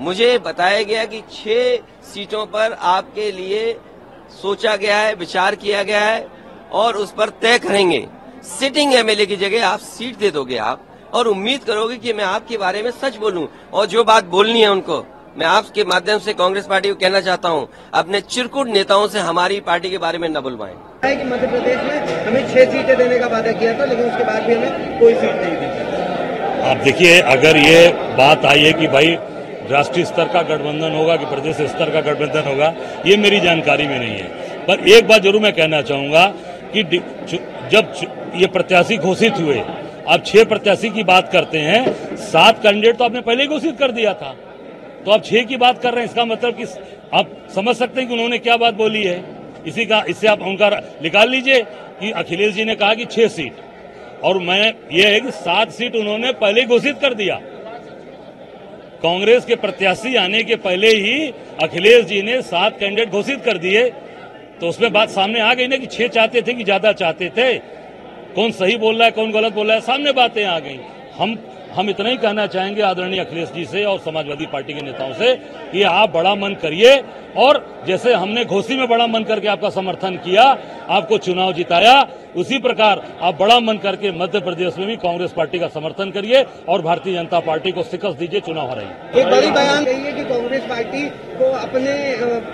मुझे बताया गया कि 6 सीटों पर आपके लिए सोचा गया है, विचार किया गया है और उस पर तय करेंगे। सिटिंग MLA की जगह आप सीट दे दोगे आप, और उम्मीद करोगे कि मैं आपके बारे में सच बोलूं, और जो बात बोलनी है उनको मैं आपके माध्यम से कांग्रेस पार्टी को कहना चाहता हूं, अपने चिरकुट नेताओं से हमारी पार्टी के बारे में न बुलवाएं। कि मध्य प्रदेश में हमें 6 सीटें देने का वादा किया था, लेकिन उसके बाद भी हमें कोई सीट नहीं दी। आप देखिए, अगर ये बात आई है कि भाई राष्ट्रीय स्तर का गठबंधन होगा कि प्रदेश स्तर का गठबंधन होगा, ये मेरी जानकारी में नहीं है। पर एक बात जरूर मैं कहना चाहूंगा कि जब ये प्रत्याशी घोषित हुए, आप 6 प्रत्याशी की बात करते हैं, 7 कैंडिडेट तो आपने पहले ही घोषित कर दिया था, तो आप 6 की बात कर रहे हैं। इसका मतलब कि आप समझ सकते हैं कि उन्होंने क्या बात बोली है। इसी का इससे आप उनका निकाल लीजिए कि अखिलेश जी ने कहा कि 6 सीट, और मैं ये है कि 7 सीट उन्होंने पहले घोषित कर दिया। कांग्रेस के प्रत्याशी आने के पहले ही अखिलेश जी ने 7 कैंडिडेट घोषित कर दिए, तो उसमें बात सामने आ गई ना कि 6 चाहते थे कि ज्यादा चाहते थे, कौन सही बोल रहा है कौन गलत बोल रहा है, सामने बातें आ गई। हम इतना ही कहना चाहेंगे आदरणीय अखिलेश जी से और समाजवादी पार्टी के नेताओं से कि आप बड़ा मन करिए, और जैसे हमने घोसी में बड़ा मन करके आपका समर्थन किया, आपको चुनाव जिताया, उसी प्रकार आप बड़ा मन करके मध्य प्रदेश में भी कांग्रेस पार्टी का समर्थन करिए और भारतीय जनता पार्टी को शिकस्त दीजिए, चुनाव हराइए। एक बड़ी बयान कहिए कि कांग्रेस पार्टी को अपने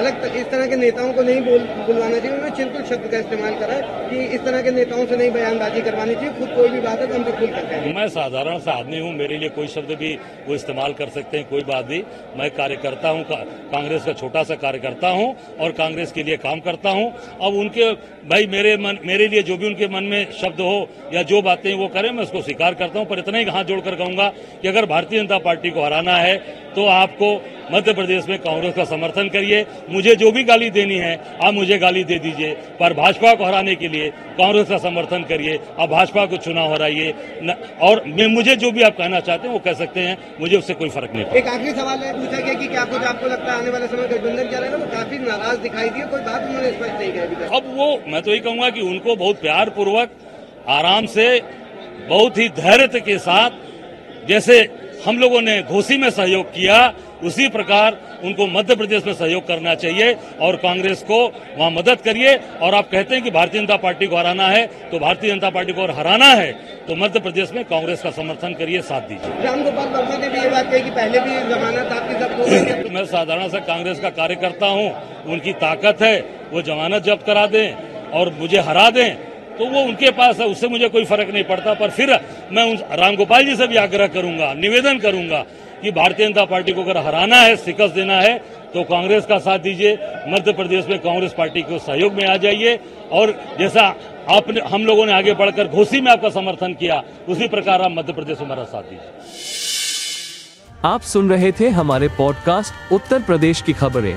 अलग इस तरह के नेताओं को नहीं बुलवाना चाहिए। उन्होंने चिंतुल शब्द का इस्तेमाल करा कि इस तरह के नेताओं से नहीं बयानबाजी करवानी चाहिए, खुद कोई भी बात है तो हम तो खुल करते हैं। मैं साधारण सा आदमी हूँ, मेरे लिए कोई शब्द भी वो इस्तेमाल कर सकते हैं, कोई बात भी। मैं कार्यकर्ता हूँ, कांग्रेस का छोटा सा कार्यकर्ता हूँ और कांग्रेस के लिए काम करता हूँ। अब उनके भाई मेरे लिए जो भी उनके मन में शब्द हो या जो बातें वो करें, मैं उसको स्वीकार करता हूँ। पर इतना ही हाथ जोड़कर कहूँगा कि अगर भारतीय जनता पार्टी को हराना है तो आपको मध्य प्रदेश में कांग्रेस का समर्थन करिए। मुझे जो भी गाली देनी है आप मुझे गाली दे दीजिए, पर भाजपा को हराने के लिए कांग्रेस का समर्थन करिए। आप भाजपा को चुनाव हराइए, और मुझे जो भी आप कहना चाहते हैं वो कह सकते हैं, मुझे उससे कोई फर्क नहीं पड़ता। एक आखिरी सवाल है, पूछा गया कि क्या कुछ आपको लगता है आने वाले समय गठबंधन क्या रहेगा? वो काफी नाराज दिखाई दिए, कोई बात उन्होंने स्पष्ट नहीं कही। अब वो मैं तो यही कहूँगा कि उनको बहुत प्यार पूर्वक, आराम से, बहुत ही धैर्य के साथ, जैसे हम लोगों ने घोसी में सहयोग किया उसी प्रकार उनको मध्य प्रदेश में सहयोग करना चाहिए, और कांग्रेस को वहां मदद करिए। और आप कहते हैं कि भारतीय जनता पार्टी को हराना है, तो भारतीय जनता पार्टी को हराना है तो मध्य प्रदेश में कांग्रेस का समर्थन करिए, साथ दीजिए। राम गोपाल वर्मा ने भी ये बात कही कि पहले भी जमाना था कि सब मैं साधारण सा कांग्रेस का कार्यकर्ता हूँ, उनकी ताकत है, वो जमानत जब्त करा दें और मुझे हरा दें तो वो उनके पास है, उससे मुझे कोई फर्क नहीं पड़ता। पर फिर मैं उन रामगोपाल जी से भी आग्रह करूंगा, निवेदन करूंगा कि भारतीय जनता पार्टी को अगर हराना है, शिकस्त देना है तो कांग्रेस का साथ दीजिए, मध्य प्रदेश में कांग्रेस पार्टी को सहयोग में आ जाइए। और जैसा आपने हम लोगों ने आगे बढ़कर घोसी में आपका समर्थन किया, उसी प्रकार आप मध्य प्रदेश में हमारा साथ दीजिए। आप सुन रहे थे हमारे पॉडकास्ट उत्तर प्रदेश की खबरें।